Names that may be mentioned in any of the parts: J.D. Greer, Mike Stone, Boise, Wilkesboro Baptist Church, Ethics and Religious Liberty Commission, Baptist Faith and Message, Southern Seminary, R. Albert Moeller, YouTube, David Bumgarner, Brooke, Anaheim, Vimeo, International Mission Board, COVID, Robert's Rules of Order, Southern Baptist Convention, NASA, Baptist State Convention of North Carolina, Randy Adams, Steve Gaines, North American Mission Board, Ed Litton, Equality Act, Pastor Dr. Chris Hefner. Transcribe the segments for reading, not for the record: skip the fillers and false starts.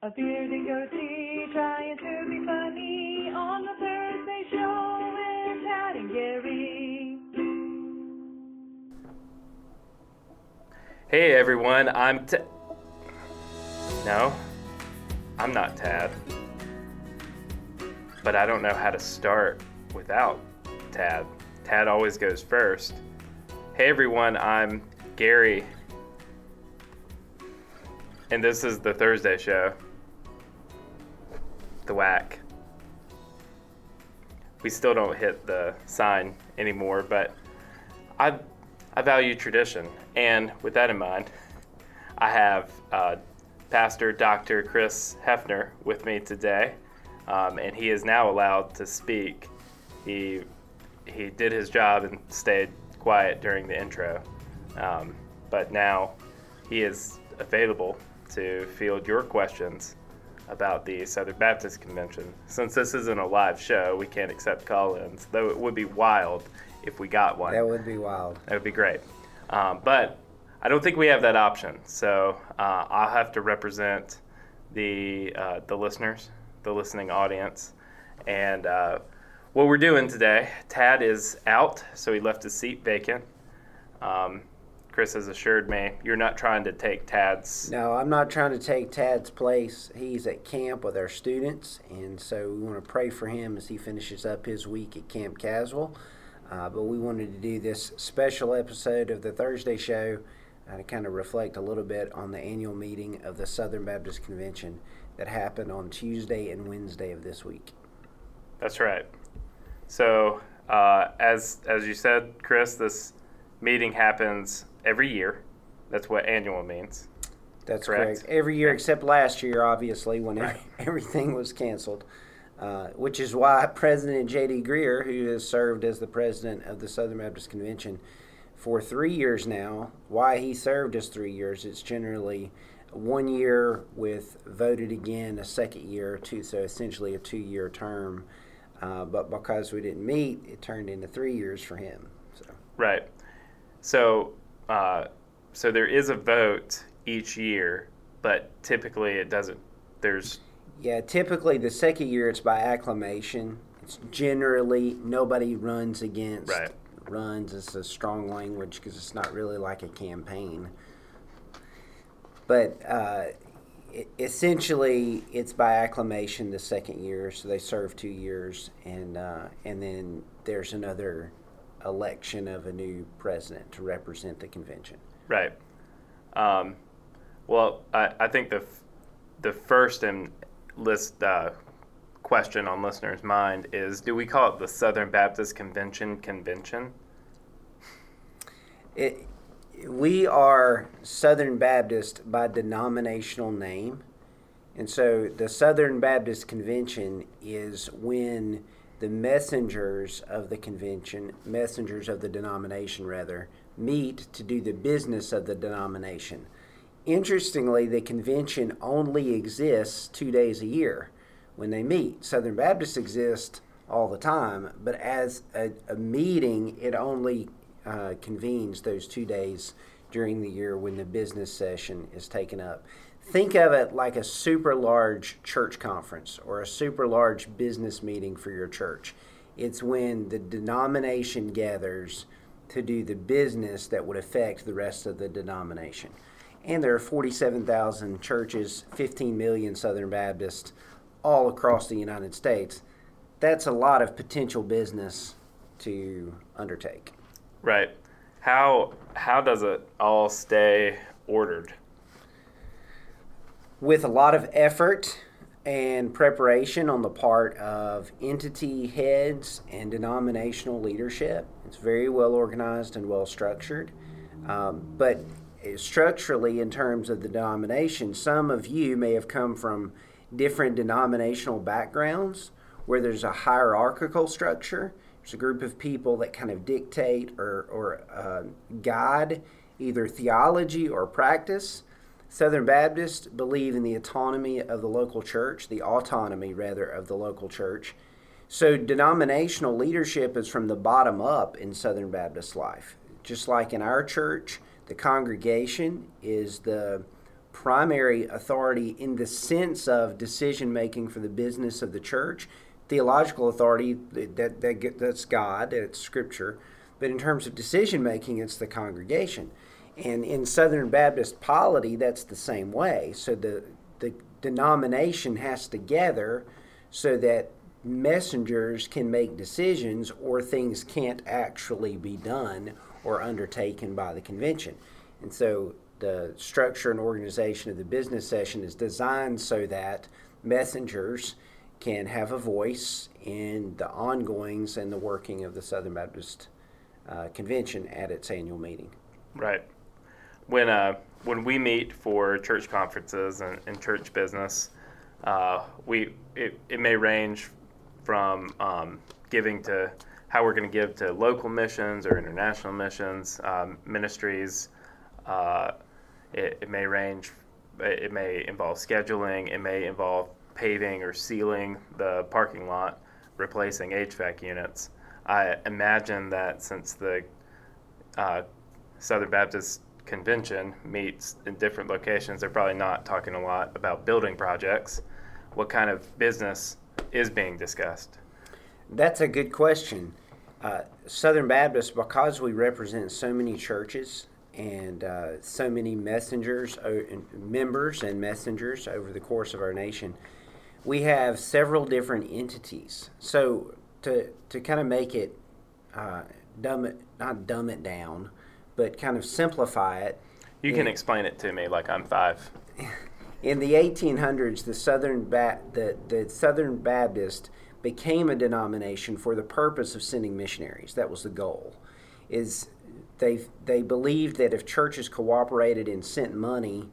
A bearded goatee trying to be funny on the Thursday show with Tad and Gary. Hey everyone, I'm not Tad. But I don't know how to start without Tad. Tad always goes first. Hey everyone, I'm Gary. And this is the Thursday show. The whack. We still don't hit the sign anymore, but I value tradition, and with that in mind, I have Pastor Dr. Chris Hefner with me today, and he is now allowed to speak. He did his job and stayed quiet during the intro, but now he is available to field your questions about the Southern Baptist Convention. Since this isn't a live show, we can't accept call-ins, though it would be wild if we got one. That would be wild. That would be great. But I don't think we have that option, so I'll have to represent the listeners, the listening audience. And what we're doing today, Tad is out, so he left his seat vacant. Chris has assured me you're not trying to take Tad's... No, I'm not trying to take Tad's place. He's at camp with our students, and so we want to pray for him as he finishes up his week at Camp Caswell. But we wanted to do this special episode of the Thursday show to kind of reflect a little bit on the annual meeting of the Southern Baptist Convention that happened on Tuesday and Wednesday of this week. That's right. So, as you said, Chris, this meeting happens every year. That's what annual means. That's correct. Every year except last year, obviously, when everything was canceled. Which is why President J.D. Greer, who has served as the president of the Southern Baptist Convention for 3 years now, why he served as 3 years, it's generally 1 year with voted again a second year, so essentially a 2-year term. But because we didn't meet, it turned into 3 years for him. So. Right. So there is a vote each year, but typically it doesn't, there's... Yeah, typically the second year it's by acclamation. It's generally nobody runs against. Right. Runs is a strong language because it's not really like a campaign. But essentially it's by acclamation the second year, so they serve 2 years, and then there's another election of a new president to represent the convention. Right. Well, I think the first and question on listeners' mind is: do we call it the Southern Baptist Convention? We are Southern Baptist by denominational name, and so the Southern Baptist Convention is when the messengers of the convention, messengers of the denomination rather, meet to do the business of the denomination. Interestingly, the convention only exists 2 days a year when they meet. Southern Baptists exist all the time, but as a meeting, it only convenes those 2 days during the year when the business session is taken up. Think of it like a super large church conference or a super large business meeting for your church. It's when the denomination gathers to do the business that would affect the rest of the denomination. And there are 47,000 churches, 15 million Southern Baptists all across the United States. That's a lot of potential business to undertake. Right. How does it all stay ordered? With a lot of effort and preparation on the part of entity heads and denominational leadership. It's very well organized and well structured. But structurally, in terms of the denomination, some of you may have come from different denominational backgrounds where there's a hierarchical structure. There's a group of people that kind of dictate or guide either theology or practice. Southern Baptists believe in the autonomy of the local church, the autonomy, rather, of the local church. So denominational leadership is from the bottom up in Southern Baptist life. Just like in our church, the congregation is the primary authority in the sense of decision-making for the business of the church. Theological authority, that's God, it's Scripture. But in terms of decision-making, it's the congregation. And in Southern Baptist polity, that's the same way. So the denomination has to gather so that messengers can make decisions, or things can't actually be done or undertaken by the convention. And so the structure and organization of the business session is designed so that messengers can have a voice in the ongoings and the working of the Southern Baptist Convention at its annual meeting. Right. When we meet for church conferences and church business, it may range from giving to how we're going to give to local missions or international missions, ministries. It may range. It may involve scheduling. It may involve paving or sealing the parking lot, replacing HVAC units. I imagine that since the Southern Baptist Convention meets in different locations, they're probably not talking a lot about building projects. What kind of business is being discussed? That's a good question. Southern Baptist, because we represent so many churches and so many members and messengers over the course of our nation, we have several different entities. So to kind of make it, not dumb it down, but kind of simplify it. You can explain it to me like I'm five. In the 1800s, the Southern Baptist became a denomination for the purpose of sending missionaries. That was the goal. Is they believed that if churches cooperated and sent money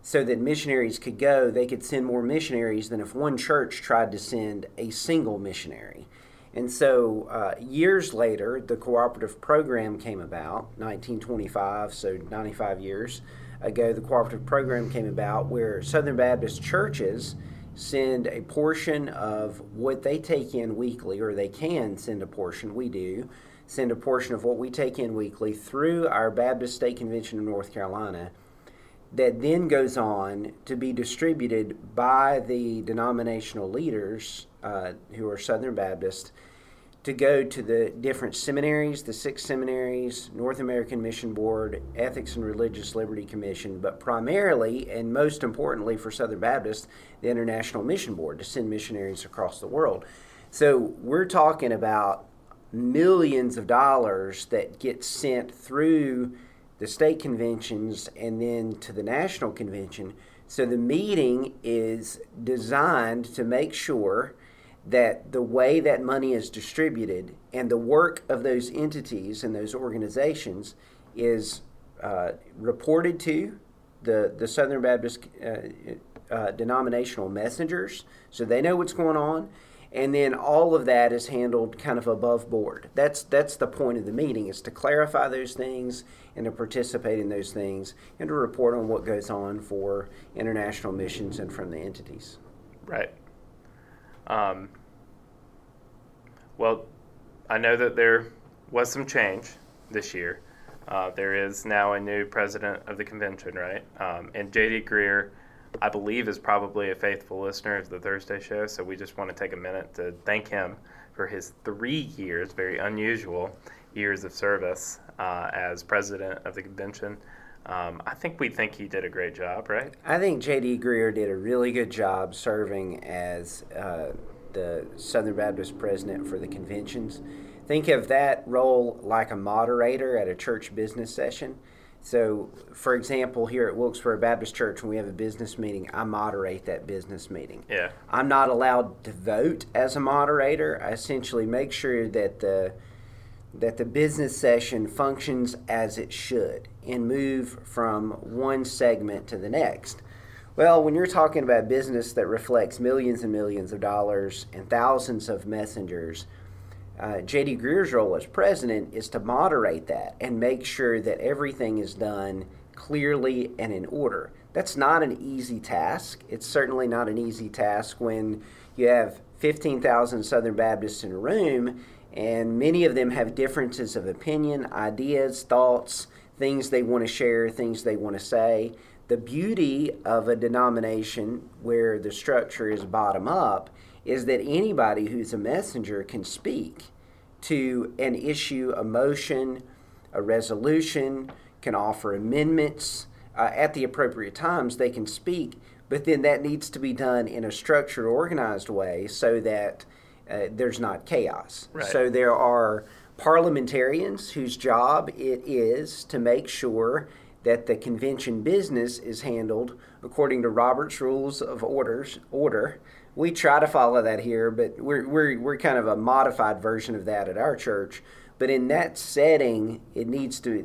so that missionaries could go, they could send more missionaries than if one church tried to send a single missionary. And so years later, the cooperative program came about, 1925, so 95 years ago, the cooperative program came about where Southern Baptist churches send a portion of what they take in weekly, or they can send a portion, we do, send a portion of what we take in weekly through our Baptist State Convention of North Carolina, that then goes on to be distributed by the denominational leaders who are Southern Baptist to go to the different seminaries, the 6 seminaries, North American Mission Board, Ethics and Religious Liberty Commission, but primarily and most importantly for Southern Baptists, the International Mission Board, to send missionaries across the world. So we're talking about millions of dollars that get sent through the state conventions and then to the national convention. So the meeting is designed to make sure that the way that money is distributed and the work of those entities and those organizations is reported to the Southern Baptist denominational messengers, so they know what's going on. And then all of that is handled kind of above board. That's the point of the meeting, is to clarify those things and to participate in those things and to report on what goes on for international missions and from the entities. Right. Well, I know that there was some change this year. There is now a new president of the convention, right? And J.D. Greer, I believe, is probably a faithful listener of the Thursday show, so we just want to take a minute to thank him for his 3 years, very unusual years of service as president of the convention. I think we think he did a great job, right? I think J.D. Greer did a really good job serving as the Southern Baptist president for the conventions. Think of that role like a moderator at a church business session. So, for example, here at Wilkesboro Baptist Church, when we have a business meeting, I moderate that business meeting. Yeah. I'm not allowed to vote as a moderator. I essentially make sure that the business session functions as it should and move from one segment to the next. Well, when you're talking about business that reflects millions and millions of dollars and thousands of messengers, J.D. Greer's role as president is to moderate that and make sure that everything is done clearly and in order. That's not an easy task. It's certainly not an easy task when you have 15,000 Southern Baptists in a room and many of them have differences of opinion, ideas, thoughts, things they want to share, things they want to say. The beauty of a denomination where the structure is bottom up is that anybody who's a messenger can speak to an issue, a motion, a resolution, can offer amendments at the appropriate times. They can speak, but then that needs to be done in a structured, organized way so that there's not chaos. Right. So there are parliamentarians whose job it is to make sure that the convention business is handled according to Robert's Rules of Order. We try to follow that here, but we're kind of a modified version of that at our church. But in that setting, it needs to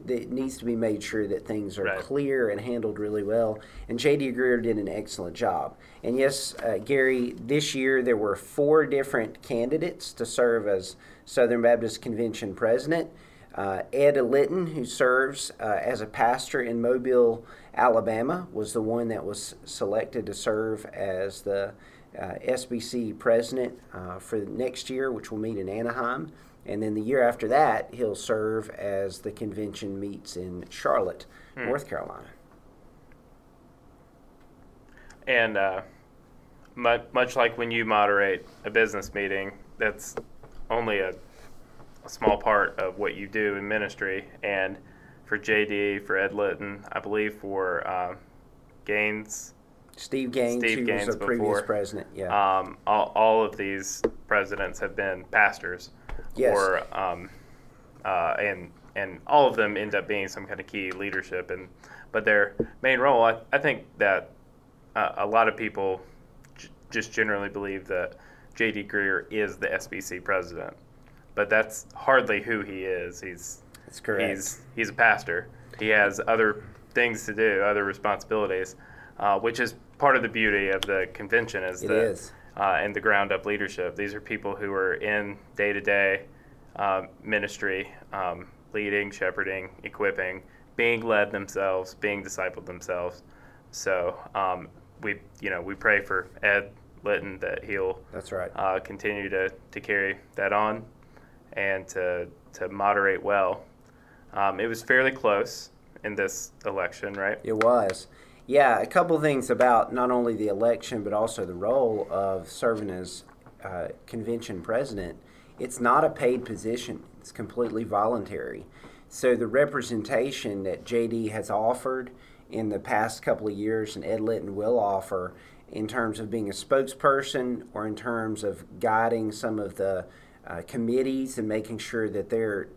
be made sure that things are clear and handled really well. And J.D. Greer did an excellent job. And yes, Gary, this year there were 4 different candidates to serve as Southern Baptist Convention president. Ed Litton, who serves as a pastor in Mobile, Alabama, was the one that was selected to serve as the SBC president for next year, which will meet in Anaheim. And then the year after that, he'll serve as the convention meets in Charlotte, North Carolina. And much like when you moderate a business meeting, that's only a small part of what you do in ministry. And for J.D., for Ed Litton, I believe for Gaines, Steve Gaines, was a previous president. Yeah. All of these presidents have been pastors. Yes. Or and all of them end up being some kind of key leadership, but their main role, I think that a lot of people just generally believe that J.D. Greer is the SBC president, but that's hardly who he is. That's correct. He's a pastor. He has other things to do, other responsibilities, which is part of the beauty of the convention. And the ground-up leadership. These are people who are in day-to-day ministry, leading, shepherding, equipping, being led themselves, being discipled themselves. So we pray for Ed Litton that he'll continue to carry that on and to moderate well. It was fairly close in this election, right? It was. Yeah, a couple things about not only the election but also the role of serving as convention president. It's not a paid position. It's completely voluntary. So the representation that J.D. has offered in the past couple of years and Ed Litton will offer in terms of being a spokesperson or in terms of guiding some of the committees and making sure that they're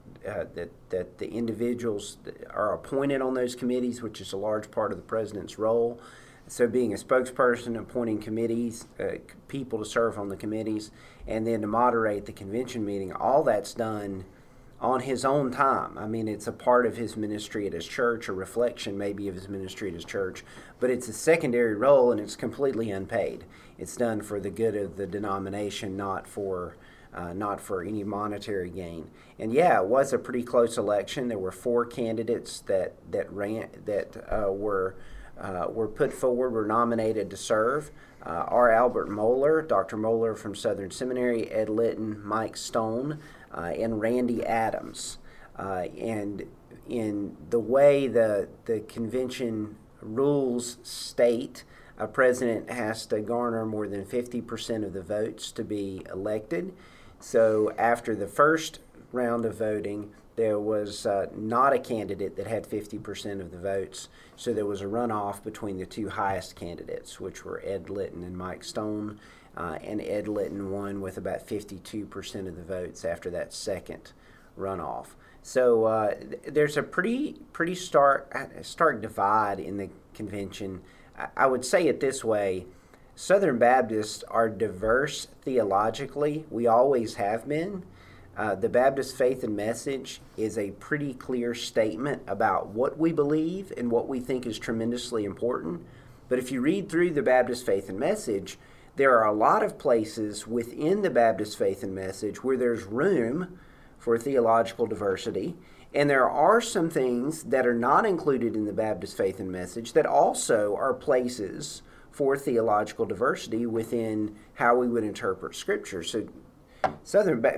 that the individuals are appointed on those committees, which is a large part of the president's role. So being a spokesperson, appointing committees, people to serve on the committees, and then to moderate the convention meeting, all that's done on his own time. I mean, it's a part of his ministry at his church, a reflection maybe of his ministry at his church, but it's a secondary role and it's completely unpaid. It's done for the good of the denomination, not for any monetary gain. And yeah, it was a pretty close election. There were 4 candidates that were put forward, were nominated to serve. R. Albert Moeller, Dr. Moeller from Southern Seminary, Ed Litton, Mike Stone, and Randy Adams. And in the way the convention rules state, a president has to garner more than 50% of the votes to be elected. So after the first round of voting, there was not a candidate that had 50% of the votes, so there was a runoff between the 2 highest candidates, which were Ed Litton and Mike Stone, and Ed Litton won with about 52% of the votes after that second runoff. So there's a pretty stark divide in the convention. I would say it this way: Southern Baptists are diverse theologically. We always have been. The Baptist Faith and Message is a pretty clear statement about what we believe and what we think is tremendously important. But if you read through the Baptist Faith and Message, there are a lot of places within the Baptist Faith and Message where there's room for theological diversity. And there are some things that are not included in the Baptist Faith and Message that also are places for theological diversity within how we would interpret Scripture. So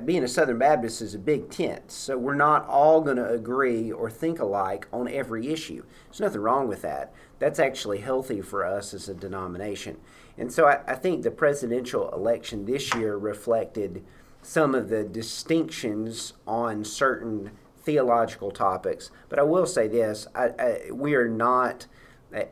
Being a Southern Baptist is a big tent, so we're not all going to agree or think alike on every issue. There's nothing wrong with that. That's actually healthy for us as a denomination. And so I think the presidential election this year reflected some of the distinctions on certain theological topics. But I will say this, we are not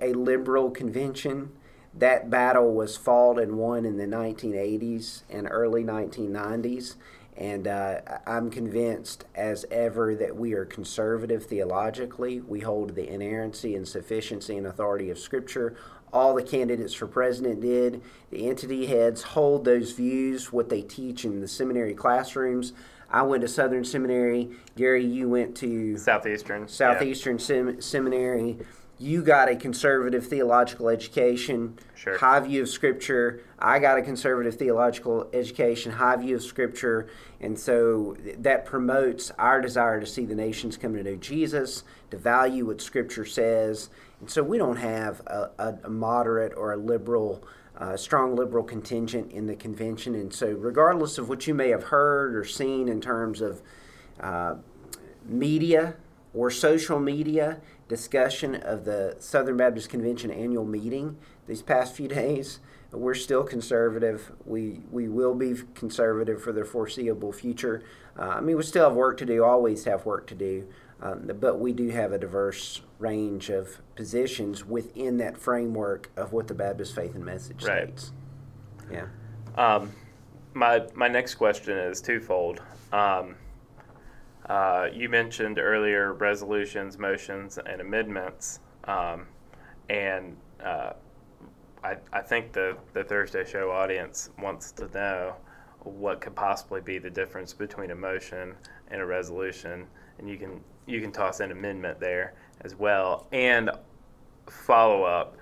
a liberal convention. That battle was fought and won in the 1980s and early 1990s, and I'm convinced as ever that we are conservative theologically. We hold the inerrancy and sufficiency and authority of Scripture. All the candidates for president did. The entity heads hold those views, what they teach in the seminary classrooms. I went to Southern Seminary. Gary, you went to Southeastern Seminary. You got a conservative theological education, sure. High view of Scripture. I got a conservative theological education, high view of Scripture. And so that promotes our desire to see the nations come to know Jesus, to value what Scripture says. And so we don't have a moderate or a liberal, strong liberal contingent in the convention. And so regardless of what you may have heard or seen in terms of media or social media discussion of the Southern Baptist Convention annual meeting these past few days, we're still conservative. We will be conservative for the foreseeable future. We still have work to do, always have work to do, but we do have a diverse range of positions within that framework of what the Baptist Faith and Message states. Yeah. My next question is twofold. You mentioned earlier resolutions, motions, and amendments, and I think the Thursday Show audience wants to know what could possibly be the difference between a motion and a resolution, and you can toss an amendment there as well. And follow up,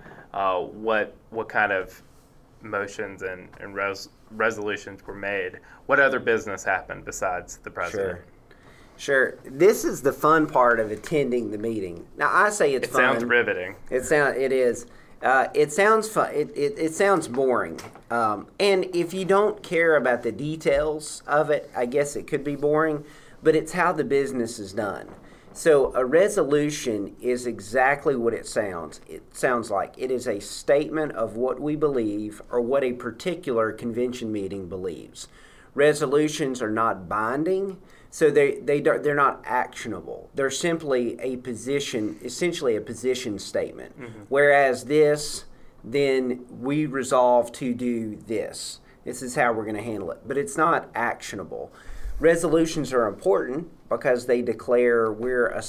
what kind of motions and resolutions were made? What other business happened besides the president? Sure. Sure. This is the fun part of attending the meeting. Now, I say it's fun. It sounds riveting. It is. It sounds fun. It sounds boring. And if you don't care about the details of it, I guess it could be boring, but it's how the business is done. So a resolution is exactly what it sounds. It sounds like it is a statement of what we believe or what a particular convention meeting believes. Resolutions are not binding. So they're not actionable. They're simply essentially a position statement. Mm-hmm. Whereas this, then we resolve to do this. This is how we're going to handle it. But it's not actionable. Resolutions are important because they declare a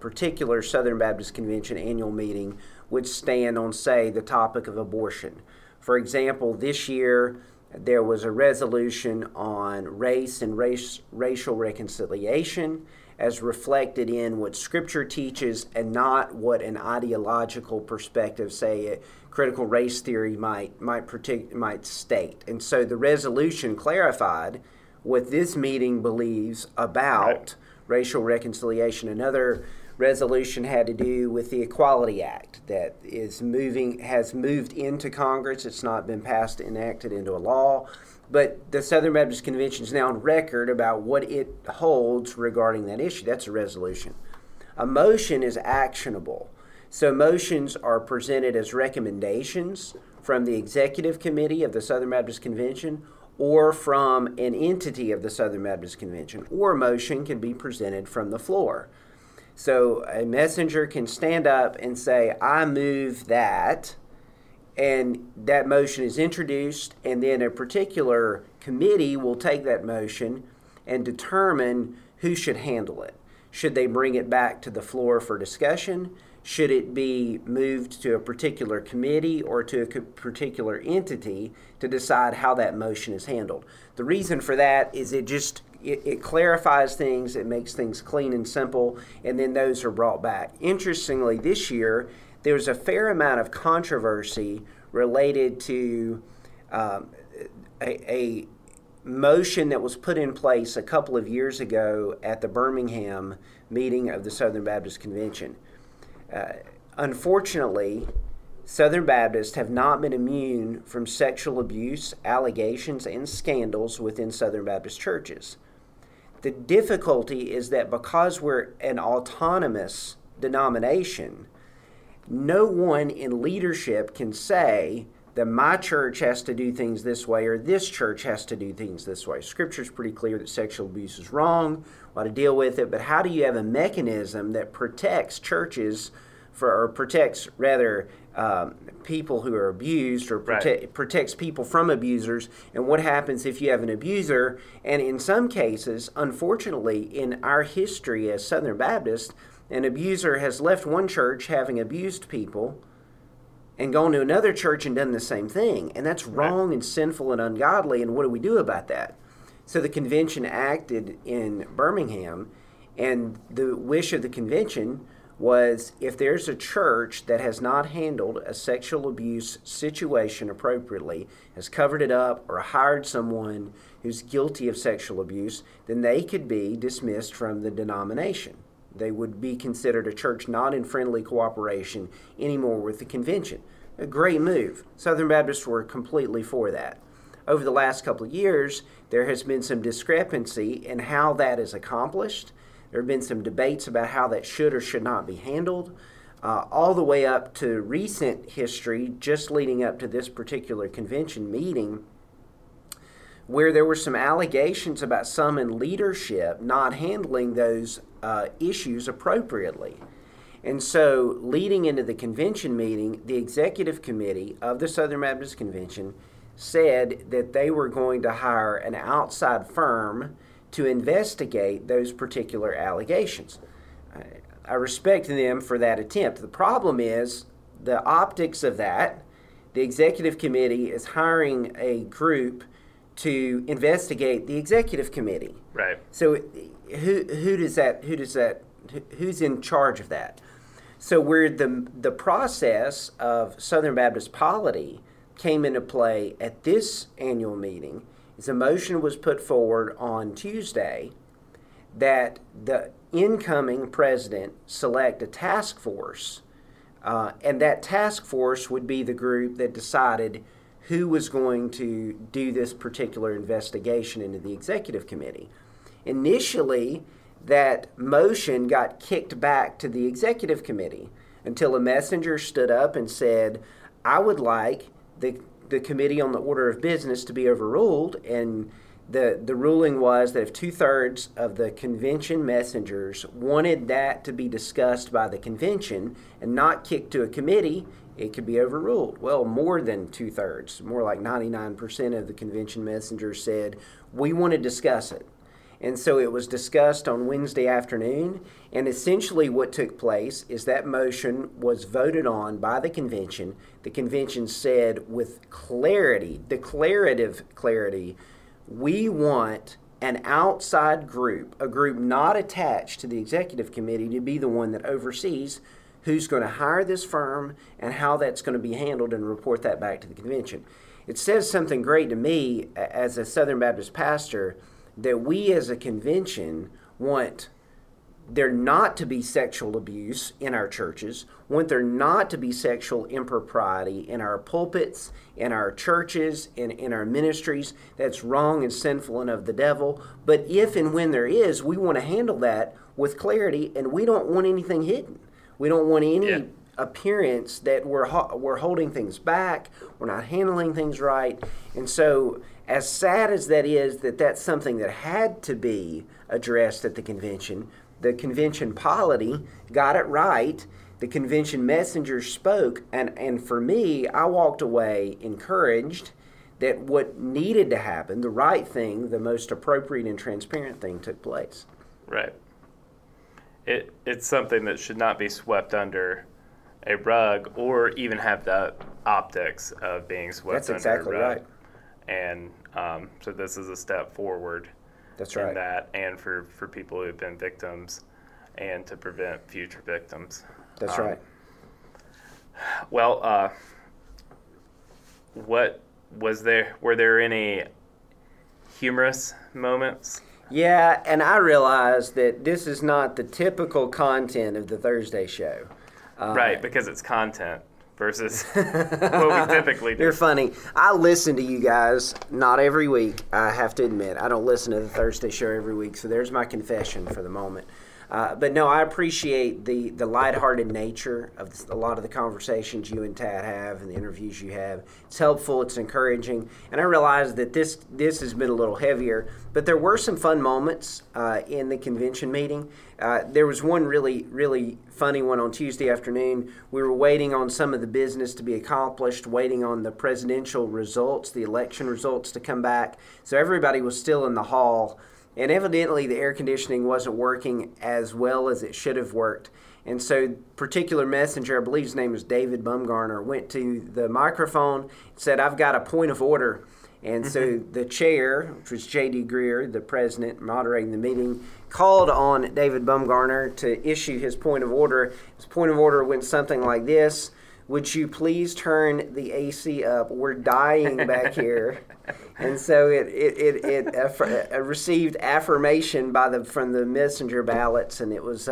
particular Southern Baptist Convention annual meeting would stand on, say, the topic of abortion. For example, this year, there was a resolution on race and racial reconciliation as reflected in what Scripture teaches and not what an ideological perspective, say a critical race theory might state. And so the resolution clarified what this meeting believes about racial reconciliation. Another resolution had to do with the Equality Act that has moved into Congress. It's not been passed, enacted into a law, but the Southern Baptist Convention is now on record about what it holds regarding that issue. That's a resolution. A motion is actionable. So motions are presented as recommendations from the Executive Committee of the Southern Baptist Convention or from an entity of the Southern Baptist Convention, or a motion can be presented from the floor. So a messenger can stand up and say, I move that, and that motion is introduced, and then a particular committee will take that motion and determine who should handle it. Should they bring it back to the floor for discussion? Should it be moved to a particular committee or to a particular entity to decide how that motion is handled? The reason for that is it clarifies things, it makes things clean and simple, and then those are brought back. Interestingly, this year, there was a fair amount of controversy related to a motion that was put in place a couple of years ago at the Birmingham meeting of the Southern Baptist Convention. Unfortunately, Southern Baptists have not been immune from sexual abuse, allegations, and scandals within Southern Baptist churches. The difficulty is that because we're an autonomous denomination, no one in leadership can say that my church has to do things this way or this church has to do things this way. Scripture's pretty clear that sexual abuse is wrong, how to deal with it, but how do you have a mechanism that protects churches people who are abused, or protects people from abusers, and what happens if you have an abuser? And in some cases, unfortunately, in our history as Southern Baptists, an abuser has left one church having abused people and gone to another church and done the same thing. And that's wrong and sinful and ungodly, and what do we do about that? So the convention acted in Birmingham, and the wish of the convention was, if there's a church that has not handled a sexual abuse situation appropriately, has covered it up, or hired someone who's guilty of sexual abuse, then they could be dismissed from the denomination. They would be considered a church not in friendly cooperation anymore with the convention. A great move. Southern Baptists were completely for that. Over the last couple of years, there has been some discrepancy in how that is accomplished. There have been some debates about how that should or should not be handled, all the way up to recent history, just leading up to this particular convention meeting, where there were some allegations about some in leadership not handling those issues appropriately. And so, leading into the convention meeting, the executive committee of the Southern Baptist Convention said that they were going to hire an outside firm to investigate those particular allegations. I respect them for that attempt. The problem is the optics of that. The executive committee is hiring a group to investigate the executive committee. Right. So who's in charge of that? So where the process of Southern Baptist polity came into play at this annual meeting is a motion was put forward on Tuesday that the incoming president select a task force, and that task force would be the group that decided who was going to do this particular investigation into the executive committee. Initially, that motion got kicked back to the executive committee until a messenger stood up and said, I would like the committee on the order of business to be overruled, and the ruling was that if 2/3 of the convention messengers wanted that to be discussed by the convention and not kicked to a committee, it could be overruled. Well, more than 2/3, more like 99% of the convention messengers said, we want to discuss it. And so it was discussed on Wednesday afternoon, and essentially what took place is that motion was voted on by the convention. The convention said with clarity, declarative clarity, we want an outside group, a group not attached to the executive committee, to be the one that oversees who's going to hire this firm and how that's going to be handled, and report that back to the convention. It says something great to me as a Southern Baptist pastor, that we as a convention want there not to be sexual abuse in our churches, want there not to be sexual impropriety in our pulpits, in our churches, in our ministries. That's wrong and sinful and of the devil. But if and when there is, we want to handle that with clarity, and we don't want anything hidden. We don't want any appearance that we're holding things back, we're not handling things right. And so, as sad as that is, that that's something that had to be addressed at the convention polity got it right, the convention messengers spoke, and for me, I walked away encouraged that what needed to happen, the right thing, the most appropriate and transparent thing took place. Right. It's something that should not be swept under a rug, or even have the optics of being swept under a rug. Right. And so this is a step forward. That's right. In that, and for people who've been victims, and to prevent future victims. That's right. Well, what was there? Were there any humorous moments? Yeah, and I realized that this is not the typical content of the Thursday show. Right, because it's content. versus what we typically do. You're funny. I listen to you guys, not every week. I have to admit, I don't listen to the Thursday show every week, so there's my confession for the moment. But no, I appreciate the lighthearted nature of a lot of the conversations you and Tad have and the interviews you have. It's helpful, it's encouraging, and I realize that this has been a little heavier, but there were some fun moments in the convention meeting. There was one really, really funny one on Tuesday afternoon. We were waiting on some of the business to be accomplished, waiting on the presidential results, the election results to come back, so everybody was still in the hall. And evidently the air conditioning wasn't working as well as it should have worked. And so particular messenger, I believe his name was David Bumgarner, went to the microphone and said, "I've got a point of order." And so the chair, which was J.D. Greer, the president moderating the meeting, called on David Bumgarner to issue his point of order. His point of order went something like this: "Would you please turn the AC up? We're dying back here." And so it received affirmation from the messenger ballots, and it was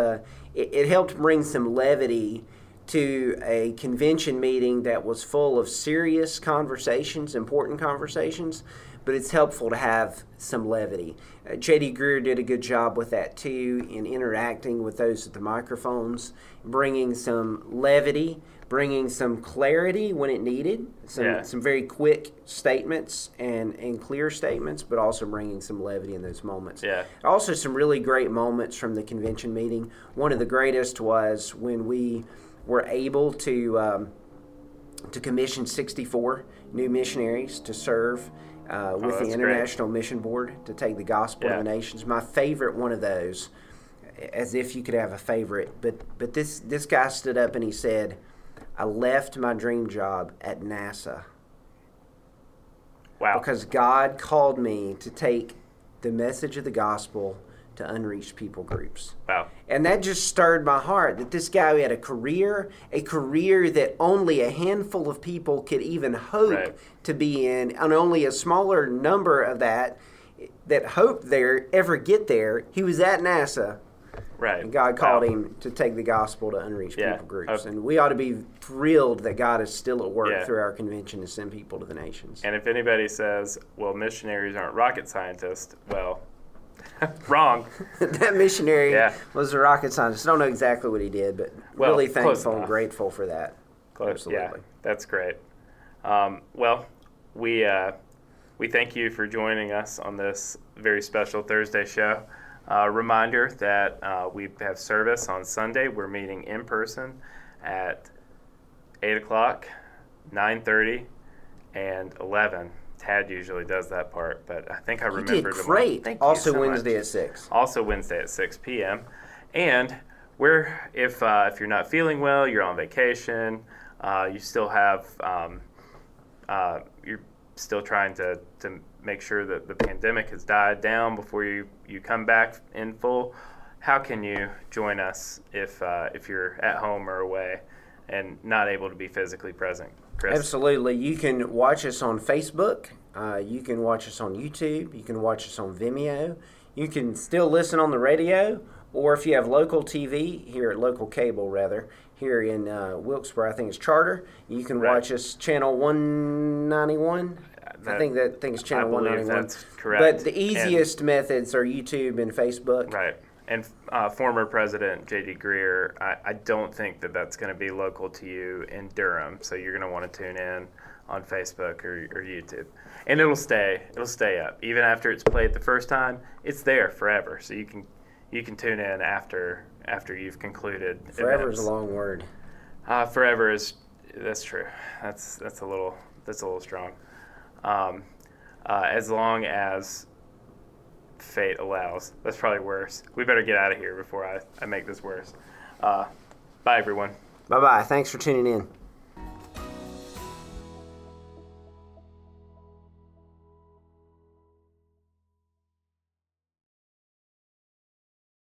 it helped bring some levity to a convention meeting that was full of serious conversations, important conversations. But it's helpful to have some levity. J.D. Greer did a good job with that too, in interacting with those at the microphones, bringing some levity, bringing some clarity when it needed, some very quick statements and clear statements, but also bringing some levity in those moments. Yeah. Also some really great moments from the convention meeting. One of the greatest was when we were able to commission 64 new missionaries to serve with the International Mission Board to take the gospel to the nations. My favorite one of those, as if you could have a favorite, but this guy stood up and he said, "I left my dream job at NASA." Wow. "Because God called me to take the message of the gospel to unreached people groups." Wow. And that just stirred my heart, that this guy who had a career that only a handful of people could even hope to be in, and only a smaller number of that hope there ever get there. He was at NASA. Right. And God called him to take the gospel to unreached people groups. And we ought to be thrilled that God is still at work through our convention to send people to the nations. And if anybody says, "Well, missionaries aren't rocket scientists," well, wrong. That missionary was a rocket scientist. I don't know exactly what he did, but really thankful and grateful for that. Absolutely. Yeah, that's great. We thank you for joining us on this very special Thursday show. Reminder that we have service on Sunday. We're meeting in person at 8 o'clock, 9:30, and 11. Tad usually does that part, but I think I remembered. You did great. Thank you so Wednesday much. At 6. Also Wednesday at 6 p.m. And we're if you're not feeling well, you're on vacation, you still have you're still trying to make sure that the pandemic has died down before you come back in full. How can you join us if you're at home or away and not able to be physically present? Chris. Absolutely. You can watch us on Facebook. You can watch us on YouTube. You can watch us on Vimeo. You can still listen on the radio, or if you have local TV here in Wilkesboro, I think it's Charter. You can watch us channel 191. I think it's channel 191. That's correct. But the easiest methods are YouTube and Facebook. Right. And former President J.D. Greer, I don't think that's going to be local to you in Durham, so you're going to want to tune in on Facebook or YouTube. And it'll stay up. Even after it's played the first time, it's there forever. So you can tune in after you've concluded. Forever is a long word. Forever is, that's true. That's a little strong. As long as fate allows. That's probably worse. We better get out of here before I make this worse. Bye, everyone. Bye-bye. Thanks for tuning in.